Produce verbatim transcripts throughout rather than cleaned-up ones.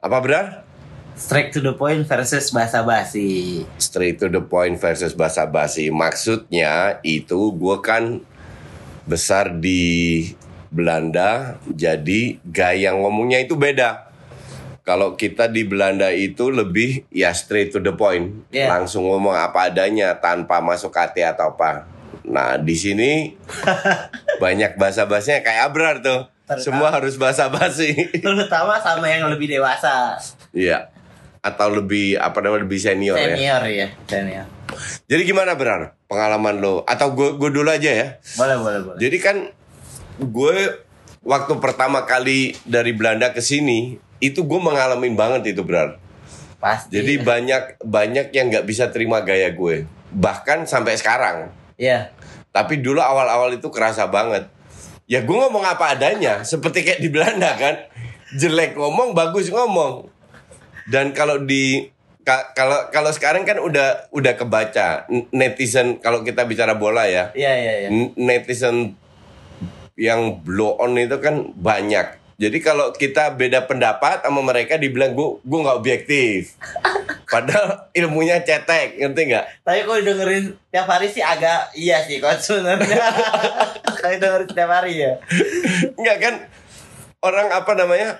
apa, Bra? Straight to the point versus basa-basi. Straight to the point versus basa-basi. Maksudnya itu gue kan besar di Belanda, jadi gaya ngomongnya itu beda. Kalau kita di Belanda itu lebih ya straight to the point, yeah. Langsung ngomong apa adanya tanpa masuk hati atau apa. Nah di sini banyak basa-basinya kayak Abrar tuh. Terutama, semua harus basa-basi. Terutama sama yang lebih dewasa. Iya. Atau lebih apa namanya lebih senior, senior ya. Senior ya, senior. Jadi gimana Brar? Pengalaman lo atau gue gue dulu aja ya? Boleh, boleh, boleh. Jadi kan gue waktu pertama kali dari Belanda ke sini, itu gue mengalamin banget itu Brar. Pasti. Jadi banyak banyak yang enggak bisa terima gaya gue. Bahkan sampai sekarang. Iya. Tapi dulu awal-awal itu kerasa banget. Ya gue ngomong apa adanya, seperti kayak di Belanda kan, jelek ngomong, bagus ngomong. Dan kalau di ka, kalau kalau sekarang kan udah udah kebaca netizen, kalau kita bicara bola ya, ya, ya, ya. Netizen yang blow on itu kan banyak. Jadi kalau kita beda pendapat sama mereka, dibilang gue gue nggak objektif. Padahal ilmunya cetek, ngerti nggak? Tapi kalau dengerin tiap hari sih agak iya sih konsumennya. Kalau dengerin tiap hari ya. Nggak kan? Orang apa namanya?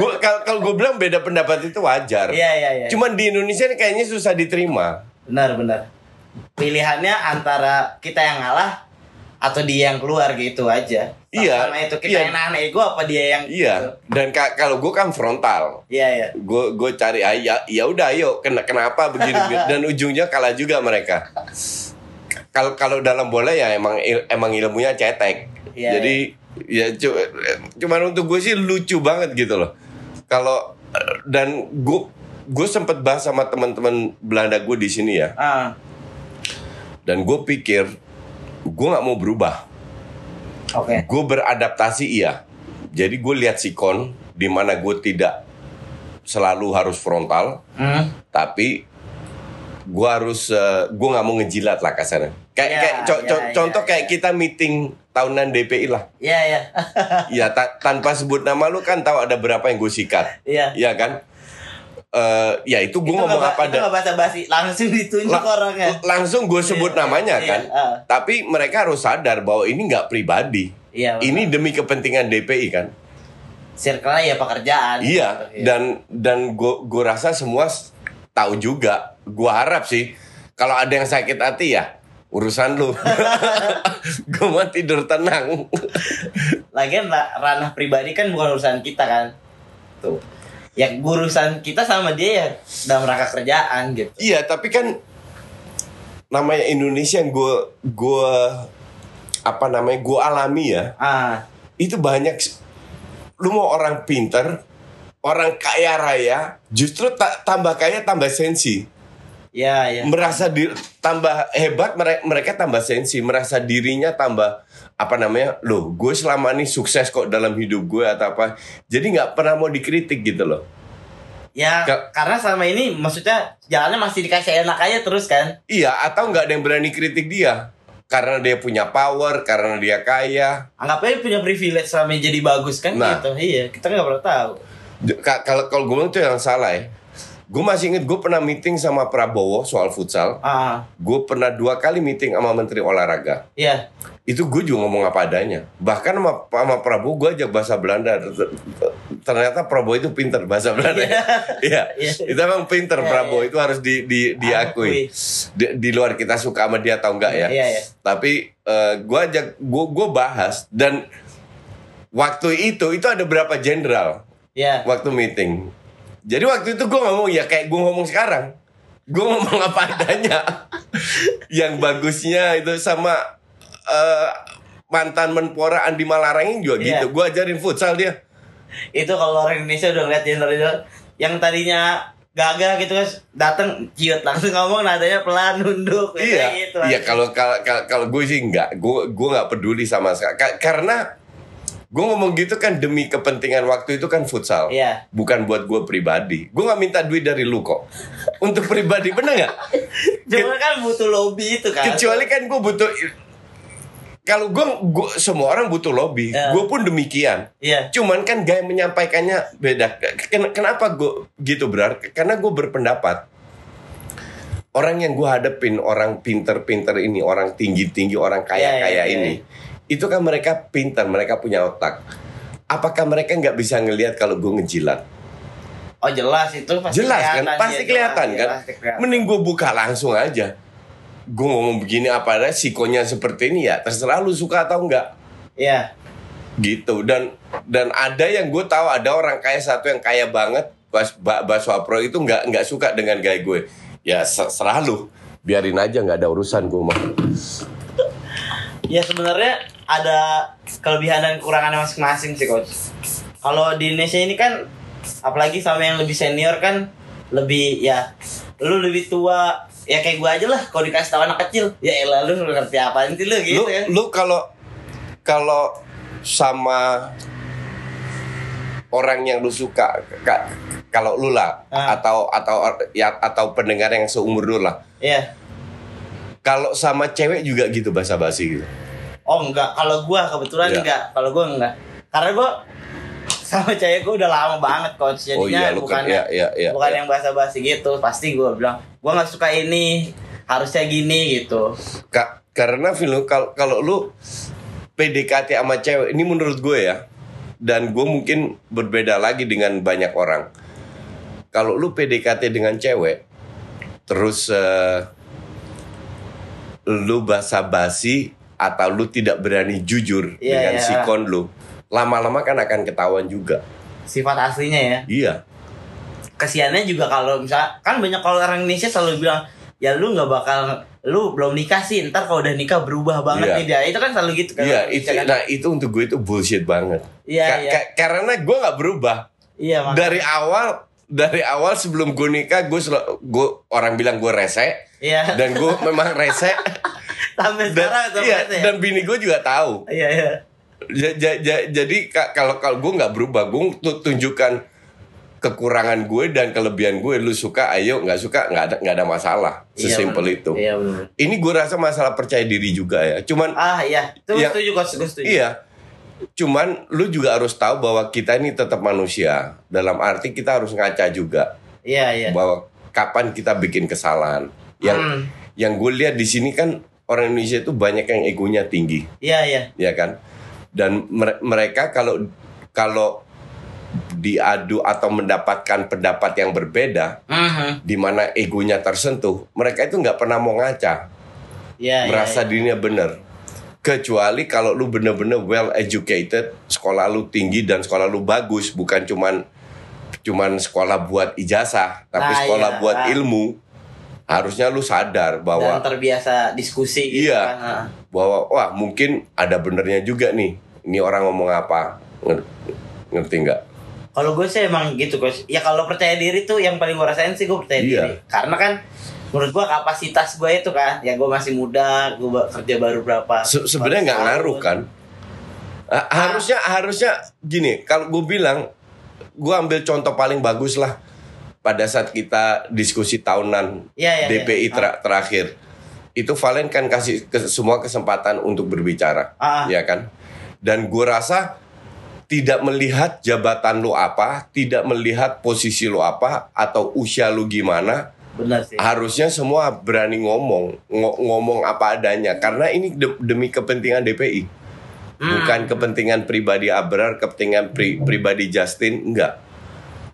Gua kalau gue bilang beda pendapat itu wajar. Iya iya iya. Cuman di Indonesia ini kayaknya susah diterima. Benar benar. Pilihannya antara kita yang ngalah atau dia yang keluar gitu aja. Iya. Sama itu kita iya. Nahan ego apa dia yang iya. Gitu. Dan ka- kalau gue kan frontal. Iya iya. Gue gue cari ya ya udah ayo Ken- kenapa begini dan ujungnya kalah juga mereka. Kalau kalau dalam bola ya emang il- emang ilmunya cetek. Iya, jadi iya. Ya cu- cuman untuk gue sih lucu banget gitu loh. Kalau dan gue gue sempet bahas sama teman-teman Belanda gue di sini ya. Uh. Dan gue pikir gue gak mau berubah. Oke. Okay. Gue beradaptasi iya. Jadi gue lihat sikon di mana gue tidak selalu harus frontal, mm. tapi gue harus uh, gue gak mau ngejilat lah kasarnya. Kayak yeah, kayak co- yeah, co- yeah, contoh yeah. Kayak kita meeting tahunan D P I lah. Iya yeah, yeah. Ya. Ya ta- tanpa sebut nama lu kan tahu ada berapa yang gue sikat. Iya. Yeah. Iya kan? Uh, ya itu gue ngomong gak, apa ada basa-basi langsung ditunjuk La- orangnya langsung gue sebut yeah, namanya yeah, kan yeah, uh. Tapi mereka harus sadar bahwa ini nggak pribadi yeah, ini demi kepentingan D P I kan circle-nya ya pekerjaan iya gitu, dan yeah. Dan gue gue rasa semua tahu juga, gue harap sih kalau ada yang sakit hati ya urusan lu. Gue mau tidur tenang. Lagian ranah pribadi kan bukan urusan kita kan tuh. Ya urusan kita sama dia ya dalam rangka kerjaan gitu. Iya tapi kan namanya Indonesia yang gue gue apa namanya gue alami ya. Ah. Itu banyak. Lu mau orang pinter, orang kaya raya, justru ta- tambah kaya tambah sensi. Ya, ya. Merasa di- tambah hebat mereka, mereka tambah sensi, merasa dirinya tambah apa namanya, loh gue selama ini sukses kok dalam hidup gue atau apa, jadi nggak pernah mau dikritik gitu loh ya. Ka- karena selama ini maksudnya jalannya masih dikasih enak aja terus kan. Iya, atau nggak ada yang berani kritik dia karena dia punya power, karena dia kaya, anggapnya punya privilege selama ini jadi bagus kan. Nah, gitu iya kita nggak pernah tahu. Kalau kalau gue bilang itu yang salah ya. Gue masih inget gue pernah meeting sama Prabowo soal futsal. Ah. Gue pernah dua kali meeting sama Menteri Olahraga. Iya. Yeah. Itu gue juga ngomong apa adanya. Bahkan sama, sama Prabowo gue ajak bahasa Belanda. Ternyata Prabowo itu pinter bahasa Belanda. Iya. Yeah. Yeah. Yeah. Itu emang pinter yeah, Prabowo yeah. Itu harus di, di, diakui. Di, di luar kita suka sama dia atau enggak ya. Iya. Yeah, yeah. Tapi uh, gue ajak gue gue bahas dan waktu itu itu ada berapa jenderal. Iya. Yeah. Waktu meeting. Jadi waktu itu gue ngomong ya kayak gue ngomong sekarang. Gue ngomong apa adanya. Yang bagusnya itu sama uh, mantan Menpora Andi Malarangin juga yeah. gitu. Gue ajarin futsal dia. Itu kalau orang Indonesia udah ngeliat jenderal yang tadinya gagah gitu kan datang ciut langsung ngomong nadanya pelan nunduk gitu. Iya. Gitu, iya kalau kalau kalau gue sih enggak. Gue gue enggak peduli sama sekali karena gue ngomong gitu kan demi kepentingan waktu itu kan futsal. Yeah. Bukan buat gue pribadi. Gue gak minta duit dari lu kok. Untuk pribadi, bener gak? Cuma Ke- kan butuh lobby itu kan. Kecuali kan gue butuh. Kalau gue, semua orang butuh lobby. Yeah. Gue pun demikian. Yeah. Cuman kan gaya menyampaikannya beda. Ken- kenapa gue gitu berarti? Karena gue berpendapat. Orang yang gue hadepin, orang pinter-pinter ini, orang tinggi-tinggi, orang kaya-kaya yeah, yeah, yeah. ini. Itu kan mereka pintar, mereka punya otak. Apakah mereka gak bisa ngelihat kalau gue ngejilat? Oh jelas itu pasti jelas, kelihatan kan? Pasti ya, kelihatan jelas, kan? Jelas, kelihatan. Mending gue buka langsung aja. Gue ngomong begini apa ada sikonya seperti ini ya. Terserah lu suka atau enggak. Iya. Gitu dan dan ada yang gue tahu ada orang kaya satu yang kaya banget. Mbak Swapro itu gak, gak suka dengan gaya gue. Ya serah lu. Biarin aja gak ada urusan gue mah. Ya sebenarnya ada kelebihan dan kekurangannya masing-masing sih coach. Kalau di Indonesia ini kan apalagi sama yang lebih senior kan lebih ya lu lebih tua ya kayak gue aja lah kalau dikasih tau anak kecil ya elah lu ngerti apa nanti lu gitu ya. Lu kalau kalau sama orang yang lu suka k- kalau lu lah ah. atau atau ya atau pendengar yang seumur lu lah. Iya. Kalau sama cewek juga gitu basa-basi gitu. Oh enggak, kalau gue kebetulan ya. enggak, kalau gue enggak. Karena gue sama cewek gue udah lama banget coach. Jadinya oh, iya, bukan ya, ya, ya, bukan ya. yang basa-basi gitu. Pasti gue bilang, gue nggak suka ini, harusnya gini gitu. Ka- karena film kalau kalau lu P D K T sama cewek ini menurut gue ya, dan gue mungkin berbeda lagi dengan banyak orang. Kalau lu P D K T dengan cewek, terus uh, lu basa-basi atau lu tidak berani jujur yeah, dengan yeah. sikon lu, lama-lama kan akan ketahuan juga sifat aslinya ya. Iya. Kesiannya juga kalau misal kan banyak kalau orang Indonesia selalu bilang ya lu nggak bakal, lu belum nikah sih, ntar kalau udah nikah berubah banget yeah. nih dia. Itu kan selalu gitu kan. Iya. Yeah, itu kan? Nah itu untuk gue itu bullshit banget. Iya. Yeah, Ka- yeah. ka- karena gue nggak berubah. Iya. Yeah, dari awal. Dari awal sebelum gue nikah, gue sel- gue orang bilang gue rese, yeah. dan gue memang rese. Sampai sekarang dan, iya, rese. Dan bini gue juga tahu. Iya yeah, iya. Yeah. J- j- jadi kalau kalau gue nggak berubah, gue tunjukkan kekurangan gue dan kelebihan gue. Lu suka, ayo. Nggak suka, nggak ada nggak ada masalah. Sesimpel yeah, itu. Iya yeah, benar. Ini gue rasa masalah percaya diri juga ya. Cuman ah iya. Itu gue setuju, gue setuju. Iya. Cuman lu juga harus tahu bahwa kita ini tetap manusia. Dalam arti kita harus ngaca juga. Iya, iya. Bahwa kapan kita bikin kesalahan. Yang hmm. yang gue lihat di sini kan orang Indonesia itu banyak yang egonya tinggi. Iya, iya. Iya kan? Dan mereka kalau kalau diadu atau mendapatkan pendapat yang berbeda, uh-huh. di mana egonya tersentuh, mereka itu enggak pernah mau ngaca. Iya, merasa iya, iya. dirinya benar. Kecuali kalau lu bener-bener well educated, sekolah lu tinggi dan sekolah lu bagus, bukan cuman cuman sekolah buat ijazah, tapi nah, sekolah iya, buat nah. ilmu. Harusnya lu sadar bahwa dan terbiasa diskusi gitu iya, kan. Nah. Bahwa wah, mungkin ada benernya juga nih. Ini orang ngomong apa? Ngerti enggak? Kalau gue sih emang gitu, Coach. Ya kalau percaya diri tuh yang paling gue rasain sih gue percaya iya. diri. Karena kan menurut gue kapasitas gue itu kan, ya gue masih muda, gue kerja baru berapa. Se- Sebenarnya nggak ngaruh kan. Ah. Harusnya harusnya gini, kalau gue bilang, gue ambil contoh paling bagus lah pada saat kita diskusi tahunan ya, ya, D P I ya. Ter- terakhir, itu Valen kan kasih ke- semua kesempatan untuk berbicara, ah. ya kan. Dan gue rasa tidak melihat jabatan lu apa, tidak melihat posisi lu apa, atau usia lu gimana. Benar sih. Harusnya semua berani ngomong, ng- ngomong apa adanya. Karena ini de- demi kepentingan D P I, hmm. bukan kepentingan pribadi Abrar, kepentingan pri- pribadi Justin, enggak.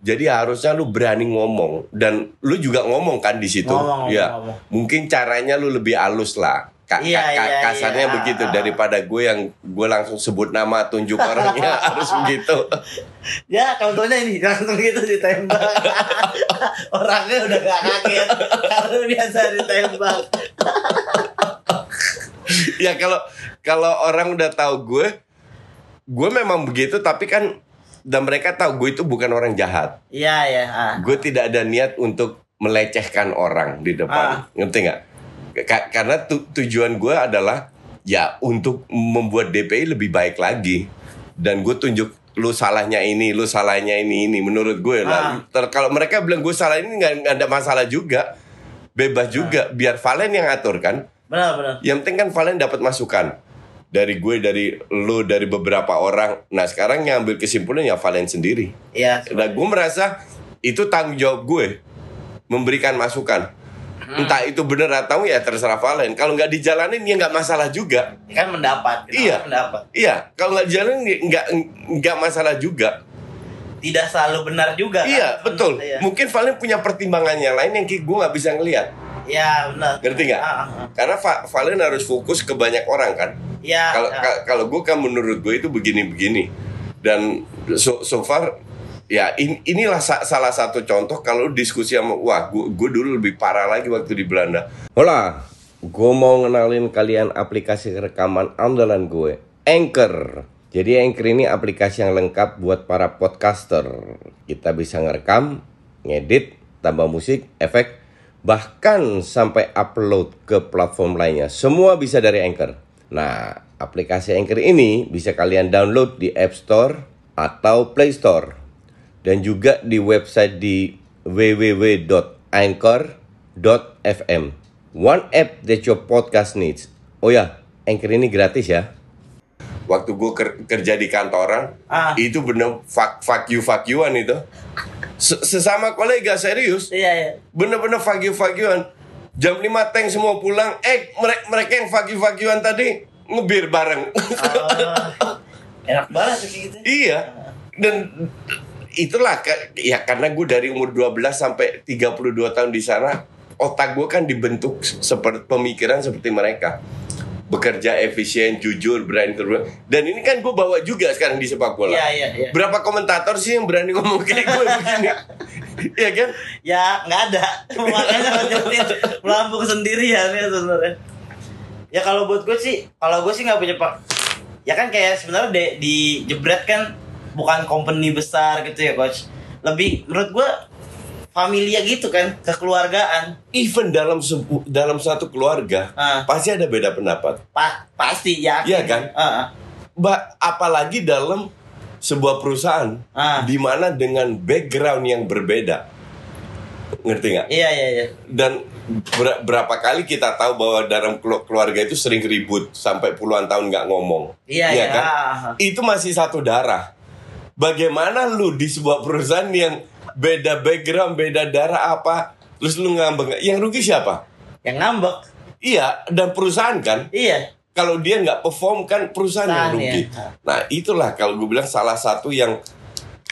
Jadi harusnya lu berani ngomong, dan lu juga ngomong kan di situ. Ngomong, ya, ngomong. Mungkin caranya lu lebih halus lah. Ka- iya, ka- iya, kasarnya iya. begitu daripada gue yang gue langsung sebut nama, tunjuk orangnya. Harus begitu. Ya contohnya ini langsung gitu ditembak. Orangnya udah gak kaget karena biasa ditembak. Ya kalau kalau orang udah tahu gue, gue memang begitu, tapi kan. Dan mereka tahu gue itu bukan orang jahat. Iya, iya. Ah. Gue tidak ada niat untuk melecehkan orang di depan. Ah. Ngerti gak? Ka- karena tu- tujuan gue adalah ya untuk membuat D P I lebih baik lagi. Dan gue tunjuk lu salahnya ini, lu salahnya ini, ini. Menurut gue ah. ter- kalau mereka bilang gue salah ini, gak, gak ada masalah juga. Bebas juga. Ah. Biar Valen yang atur kan. Benar, benar. Yang penting kan Valen dapat masukan. Dari gue, dari lo, dari beberapa orang. Nah sekarang yang ambil kesimpulan ya Valen sendiri. Iya. Nah gue merasa itu tanggung jawab gue memberikan masukan. Hmm. Entah itu benar atau ya terserah Valen. Kalau nggak dijalanin ya nggak masalah juga. Ya kan mendapat. Gitu. Iya. Mendapat. Iya. Kalau nggak dijalanin nggak nggak masalah juga. Tidak selalu benar juga. Iya kan? Betul. Benar, ya. Mungkin Valen punya pertimbangannya lain yang gue nggak bisa ngelihat. Ya benar. Ngerti nggak? Ah, ah. Karena Va- Valen harus fokus ke banyak orang kan. Ya, kalau ya. ka, kalau gue kan menurut gue itu begini-begini. Dan so, so far ya in, inilah sa, salah satu contoh. Kalau diskusi sama wah gue, gue dulu lebih parah lagi waktu di Belanda. Hola, gue mau ngenalin kalian aplikasi rekaman andalan gue, Anchor. Jadi Anchor ini aplikasi yang lengkap buat para podcaster. Kita bisa ngerekam, ngedit, tambah musik, efek, bahkan sampai upload ke platform lainnya. Semua bisa dari Anchor. Nah, aplikasi Anchor ini bisa kalian download di App Store atau Play Store. Dan juga di website di double-u double-u double-u dot anchor dot f m. One app that your podcast needs. Oh ya, Anchor ini gratis ya. Waktu gue kerja di kantoran, ah. itu bener fuck, fuck you, fuck you-an itu. Sesama kolega, serius. Iya, iya. Bener-bener fuck you, fuck you-an. Jam lima tank semua pulang. Eh mereka, mereka yang fagi-fagian tadi ngebir bareng. Oh, enak banget gitu. Iya. Dan itulah ya karena gue dari umur dua belas sampai tiga puluh dua tahun di sana, otak gue kan dibentuk seperti pemikiran seperti mereka. Bekerja efisien, jujur, berani terbuka. Dan ini kan gue bawa juga sekarang di sepak bola. Ya, ya, ya. Berapa komentator sih yang berani ngomong kayak gue begini? Iya kan? Ya nggak ada. Makanya melambung sendirian ya sebenarnya. Ya kalau buat gue sih, kalau gue sih nggak punya pak. Ya kan kayak sebenarnya di, di jebret kan bukan company besar gitu ya coach. Lebih menurut gue familia gitu kan, kekeluargaan. Even dalam sebu- dalam satu keluarga uh. pasti ada beda pendapat. Pa- pasti ya. Iya kan? Uh. Ba- apalagi dalam sebuah perusahaan uh. di mana dengan background yang berbeda. Ngerti nggak? Iya iya iya. Dan ber- berapa kali kita tahu bahwa dalam keluarga itu sering ribut sampai puluhan tahun nggak ngomong. Iya iya kan? Uh. Itu masih satu darah. Bagaimana lu di sebuah perusahaan yang beda background, beda darah apa, terus lu ngambek, yang rugi siapa? Yang ngambek. Iya, dan perusahaan kan. Iya. Kalau dia nggak perform kan perusahaan Saan, yang rugi. Ya. Nah itulah kalau gue bilang salah satu yang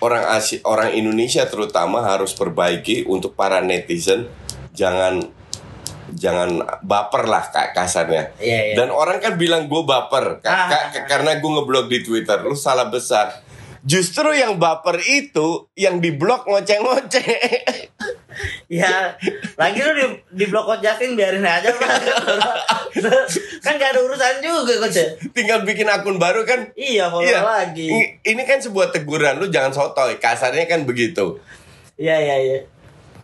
orang Asia, orang Indonesia terutama harus perbaiki untuk para netizen, jangan jangan baper lah kasarnya. Iya, iya. Dan orang kan bilang gue baper ah. k- k- karena gue ngeblog di Twitter, lu salah besar. Justru yang baper itu yang diblok ngoceh-ngoceh. Ya, lagi lu di, di blok coach Justin biarin aja lah. Kan gak ada urusan juga coach. Tinggal bikin akun baru kan? Iya, follow iya. lagi. Ini kan sebuah teguran, lu jangan sotoy. Kasarnya kan begitu. Iya, iya, iya.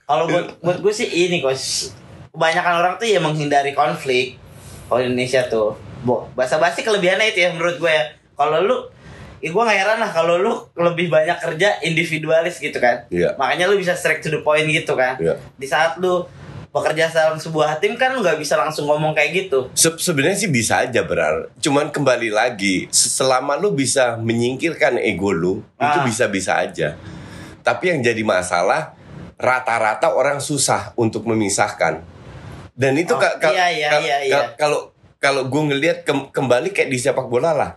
Kalau buat buat gue sih ini coach. Kebanyakan orang tuh ya menghindari konflik. Kalau Indonesia tuh, basa-basi kelebihannya itu ya menurut gue ya. Kalau lu ya gue gak heran lah kalau lu lebih banyak kerja individualis gitu kan. Yeah. Makanya lu bisa straight to the point gitu kan. Yeah. Di saat lu bekerja dalam sebuah tim kan nggak bisa langsung ngomong kayak gitu. Se- sebenarnya sih bisa aja benar. Cuman kembali lagi, selama lu bisa menyingkirkan ego lu, ah. itu bisa-bisa aja. Tapi yang jadi masalah, rata-rata orang susah untuk memisahkan. Dan itu oh, ka- ka- iya, iya, ka- iya, iya. Ka- kalau kalau gue ngelihat ke- kembali kayak di sepak bola lah,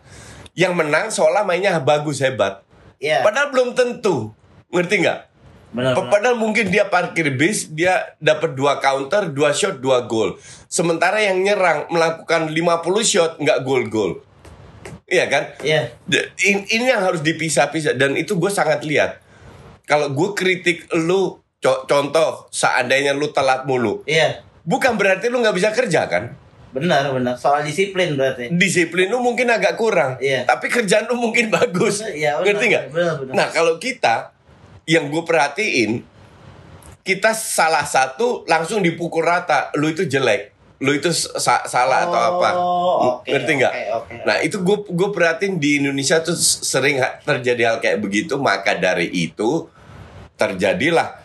yang menang seolah mainnya bagus hebat. Yeah. Padahal belum tentu, ngerti nggak? Benar-benar. Padahal mungkin dia parkir bis, dia dapat dua counter, dua shot, dua gol. Sementara yang nyerang melakukan lima puluh shot, nggak gol-gol. Iya kan? Iya. Yeah. Ini yang harus dipisah-pisah. Dan itu gue sangat lihat. Kalau gue kritik lu, co- contoh seandainya lu telat mulu. Iya. Yeah. Bukan berarti lu nggak bisa kerja kan? Benar, benar. Soal disiplin berarti. Disiplin lu mungkin agak kurang. Yeah. Tapi kerjaan lu mungkin bagus. Iya, ngerti nggak? Nah kalau kita, yang gue perhatiin, kita salah satu langsung dipukul rata, lu itu jelek, lu itu sa- salah oh, atau apa, okay, ngerti nggak? Okay, okay. Nah itu gue gue perhatiin di Indonesia tuh sering terjadi hal kayak begitu, maka dari itu terjadilah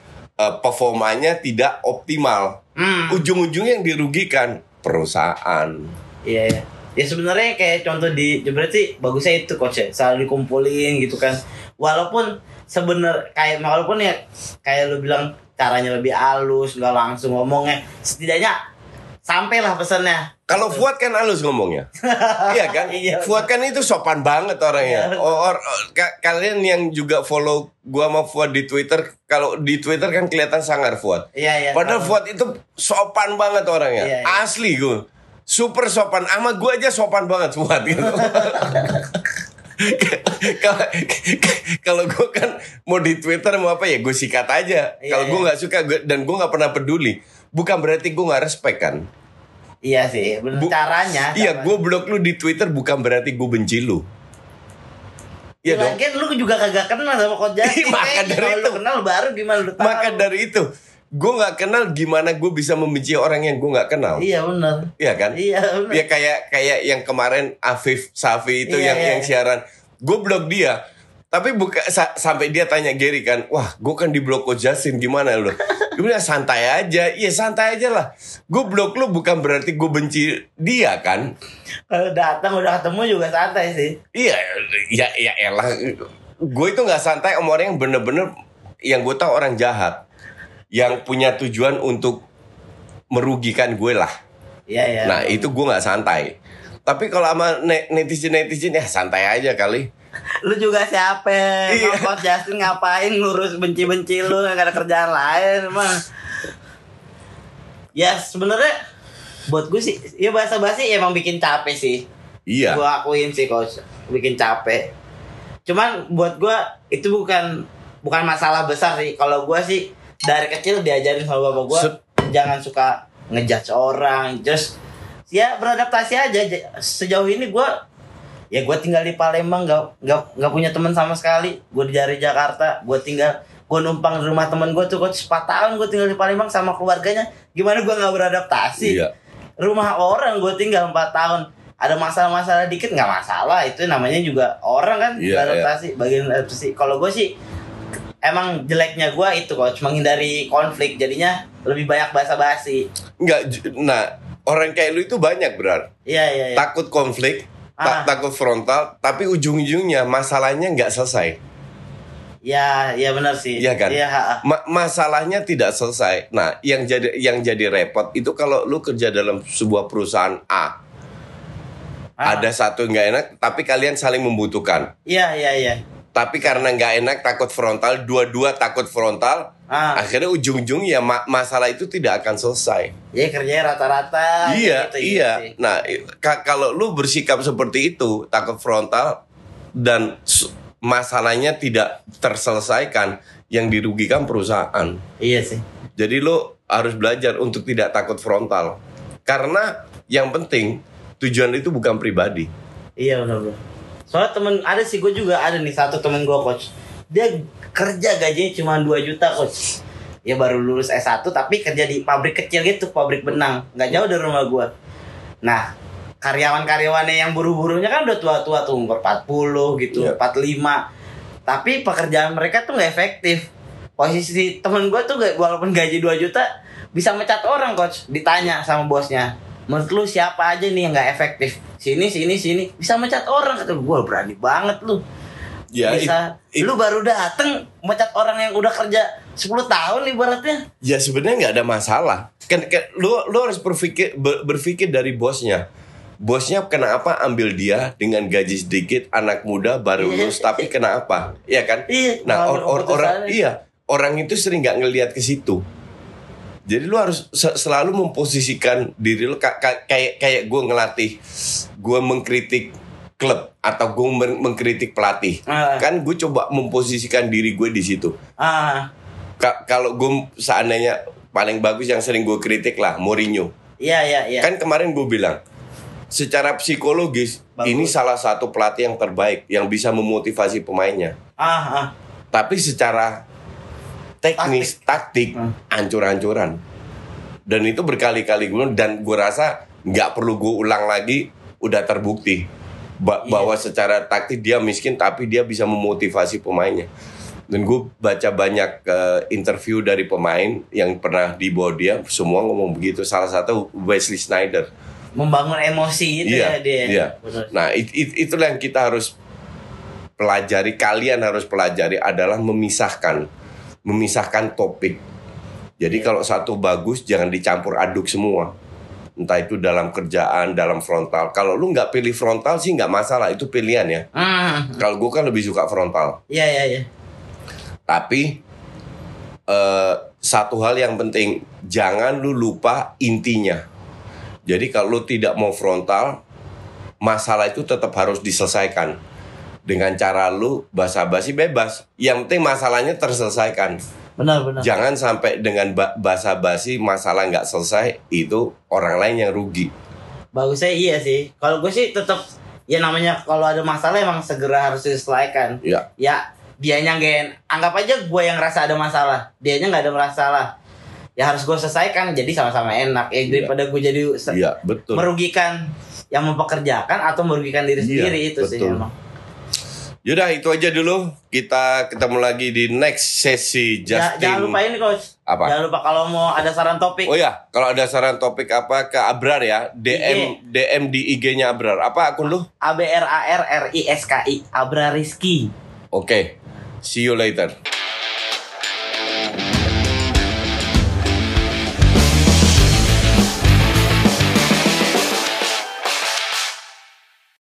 uh, performanya tidak optimal, hmm. ujung-ujungnya yang dirugikan perusahaan. Iya. Yeah. Ya sebenarnya kayak contoh di berarti bagusnya itu coach ya, selalu dikumpulin gitu kan, walaupun sebenar kayak walaupun ya kayak lu bilang caranya lebih halus, nggak langsung ngomongnya, setidaknya sampailah pesannya. Kalau Fuad kan halus ngomongnya. Iya kan? Iya, Fuad kan itu sopan banget orangnya. Or, or, ka- kalian yang juga follow gua sama Fuad di Twitter, kalau di Twitter kan kelihatan sangar Fuad. Iya, iya. Padahal kalau... Fuad itu sopan banget orangnya. Iya, iya. Asli gua. Super sopan. Sama gua aja sopan banget Fuad gitu. Kalau gue kan mau di Twitter mau apa ya gue sikat aja. Iya, kalau gue nggak iya. suka gua, dan gue nggak pernah peduli, bukan berarti gue nggak respect kan? Iya sih, bener Bu- caranya. Iya, gue blok lu di Twitter bukan berarti gue benci lu. Iya dong. Lagian lu juga kagak kenal sama Coach Jaki. Maka dari itu. Lu kenal baru gimana lu tahu? Maka dari itu. Gue gak kenal, gimana gue bisa membenci orang yang gue gak kenal? Iya benar. Iya kan? Iya benar. Ya kayak kayak yang kemarin Afif Safi itu iya, yang iya. yang siaran. Gue blok dia. Tapi buka, sa- sampai dia tanya Gary kan, wah gue kan di blok Coach Justin, gimana lu? Gue bilang santai aja. Iya santai aja lah. Gue blok lu bukan berarti gue benci dia kan? Kalau datang udah ketemu juga santai sih. Iya, ya ya elah. Gue itu gak santai sama orang yang bener-bener, yang gue tau orang jahat, yang punya tujuan untuk merugikan gue lah. Iya, iya. Nah, itu gue enggak santai. Tapi kalau sama netizen-netizen ya santai aja kali. Lu juga siapa? Iya. Coach Justin ngapain ngurus benci-benci lu, enggak ada kerjaan lain mah. Ya, sebenarnya buat gue sih, ya bahasa-bahasa ya emang bikin capek sih. Iya. Gue akuin sih coach, bikin capek. Cuman buat gue itu bukan bukan masalah besar sih. Kalau gue sih dari kecil diajarin sama bapak gue Sep. jangan suka ngejudge orang, just ya beradaptasi aja. Sejauh ini gue ya gue tinggal di Palembang, gak gak gak punya teman sama sekali. Gue dari Jakarta, gue tinggal gue numpang di rumah teman gue tuh coach empat tahun gue tinggal di Palembang sama keluarganya. Gimana gue nggak beradaptasi? Iya. Rumah orang gue tinggal empat tahun, ada masalah-masalah dikit nggak masalah, itu namanya juga orang kan. Iya, beradaptasi, iya. Bagian adaptasi. Kalau gue sih emang jeleknya gue itu coach, menghindari konflik, jadinya lebih banyak basa-basi. Enggak, nah orang kayak lu itu banyak benar. Iya, iya, iya. Takut konflik, ah. tak, takut frontal, tapi ujung-ujungnya masalahnya nggak selesai. Ya, ya benar sih. Iya kan? Ya, Ma- masalahnya tidak selesai. Nah, yang jadi yang jadi repot itu kalau lu kerja dalam sebuah perusahaan A. Ah. Ada satu nggak enak, tapi kalian saling membutuhkan. Iya, iya, iya. Tapi karena gak enak, takut frontal, dua-dua takut ffrontal, ah. akhirnya ujung-ujung ya ma- masalah itu tidak akan selesai. Ya kerjanya rata-rata. Iya, gitu, iya. Gitu. Nah, k- kalau lu bersikap seperti itu, takut frontal, dan su- masalahnya tidak terselesaikan, yang dirugikan perusahaan. Iya sih. Jadi lu harus belajar untuk tidak takut frontal. Karena yang penting, tujuan itu bukan pribadi. Iya benar-benar. Soalnya temen, ada sih gue juga ada nih satu temen gue coach. Dia kerja gajinya cuma dua juta coach. Ya baru lulus S satu tapi kerja di pabrik kecil gitu, pabrik benang. Gak jauh dari rumah gue. Nah, karyawan-karyawannya yang buru-burunya kan udah tua-tua tuh, umur empat puluh gitu, yeah. empat puluh lima. Tapi pekerjaan mereka tuh gak efektif. Posisi temen gue tuh walaupun gaji dua juta, bisa mecat orang, coach. Ditanya sama bosnya, menurut lu siapa aja nih yang nggak efektif? Sini, sini, sini. Bisa mecat orang. Kata gue, berani banget lu. Ya, bisa. It, it, lu baru dateng mecat orang yang udah kerja sepuluh tahun ibaratnya. Ya sebenarnya nggak ada masalah. Kan, kan lu lu harus berpikir ber, berpikir dari bosnya. Bosnya kenapa ambil dia dengan gaji sedikit, anak muda baru lulus, tapi kenapa? Iya kan? Iya, nah or, or, orang iya orang itu sering nggak ngelihat ke situ. Jadi lu harus selalu memposisikan diri lu kayak kayak kayak gue ngelatih, gue mengkritik klub atau gue mengkritik pelatih, ah. Kan gue coba memposisikan diri gue di situ. Ah. Ka- kalau gue seandainya paling bagus yang sering gue kritik lah Mourinho. Iya iya iya. Kan kemarin gue bilang secara psikologis bagus. Ini salah satu pelatih yang terbaik yang bisa memotivasi pemainnya. Ah, ah. Tapi secara teknis taktik, taktik ah. ancur-ancuran. Dan itu berkali-kali gue dan gue rasa nggak perlu gue ulang lagi, udah terbukti. Ba- bahwa yeah. secara taktik dia miskin tapi dia bisa memotivasi pemainnya. Dan gue baca banyak uh, interview dari pemain yang pernah dibawa dia, semua ngomong begitu. Salah satu Wesley Snyder. Membangun emosi itu yeah. ya dia. Yeah. Nah it, it, itulah yang kita harus pelajari, kalian harus pelajari adalah memisahkan, memisahkan topik. Jadi yeah. kalau satu bagus jangan dicampur aduk semua. Entah itu dalam kerjaan, dalam frontal. Kalau lu gak pilih frontal sih gak masalah, itu pilihan ya. Mm. Kalau gue kan lebih suka frontal. Iya, yeah, iya, yeah, iya yeah. Tapi uh, satu hal yang penting, jangan lu lupa intinya. Jadi kalau lu tidak mau frontal, masalah itu tetap harus diselesaikan dengan cara lu basa-basi bebas. Yang penting masalahnya terselesaikan. Benar, benar. Jangan sampai dengan basa-basi masalah nggak selesai itu orang lain yang rugi. Bagusnya iya sih. Kalau gue sih tetap ya namanya kalau ada masalah emang segera harus diselesaikan. Ya. Ya dianya nggak, anggap aja gue yang rasa ada masalah, dianya nggak ada masalah. Ya harus gue selesaikan jadi sama-sama enak. Ya daripada gue jadi se- ya, betul. merugikan yang mempekerjakan atau merugikan diri sendiri ya, itu betul. Sih emang. Yaudah itu aja dulu. Kita ketemu lagi di next sesi Justin. Jangan lupa ini coach. Apa? Jangan lupa kalau mau ada saran topik. Oh ya, kalau ada saran topik apa ke Abrar ya. D M I G. D M di I G-nya Abrar. Apa akun lu? A B R A R R I S K I. Abrar Rizky. Oke. Okay. See you later.